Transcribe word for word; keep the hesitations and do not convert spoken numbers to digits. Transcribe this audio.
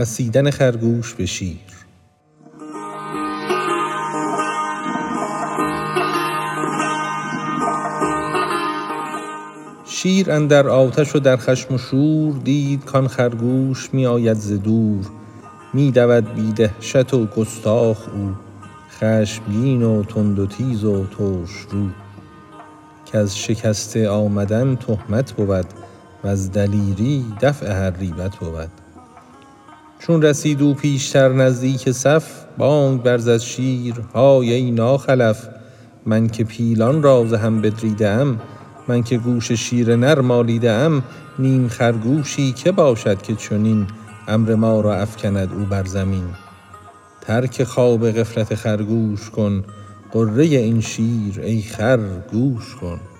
رسیدن خرگوش به شیر. شیر اندر آتش و در خشم و شور، دید کان خرگوش می آید ز دور. می دود بی دهشت و گستاخ او، خشمگین و تند و تیز و ترش رو. که از شکست آمدن تهمت بود، و از دلیری دفع هر ریبت بود. چون رسید او پیشتر نزدیک صف، بانگ برزد شیر های ای ناخلف. من که پیلان را ز هم بدریده‌ام، من که گوش شیر نر مالیده‌ام. نیم خرگوشی که باشد که چنین، امر ما را افکند او بر زمین. ترک خواب غفلت خرگوش کن، قره این شیر ای خر گوش کن.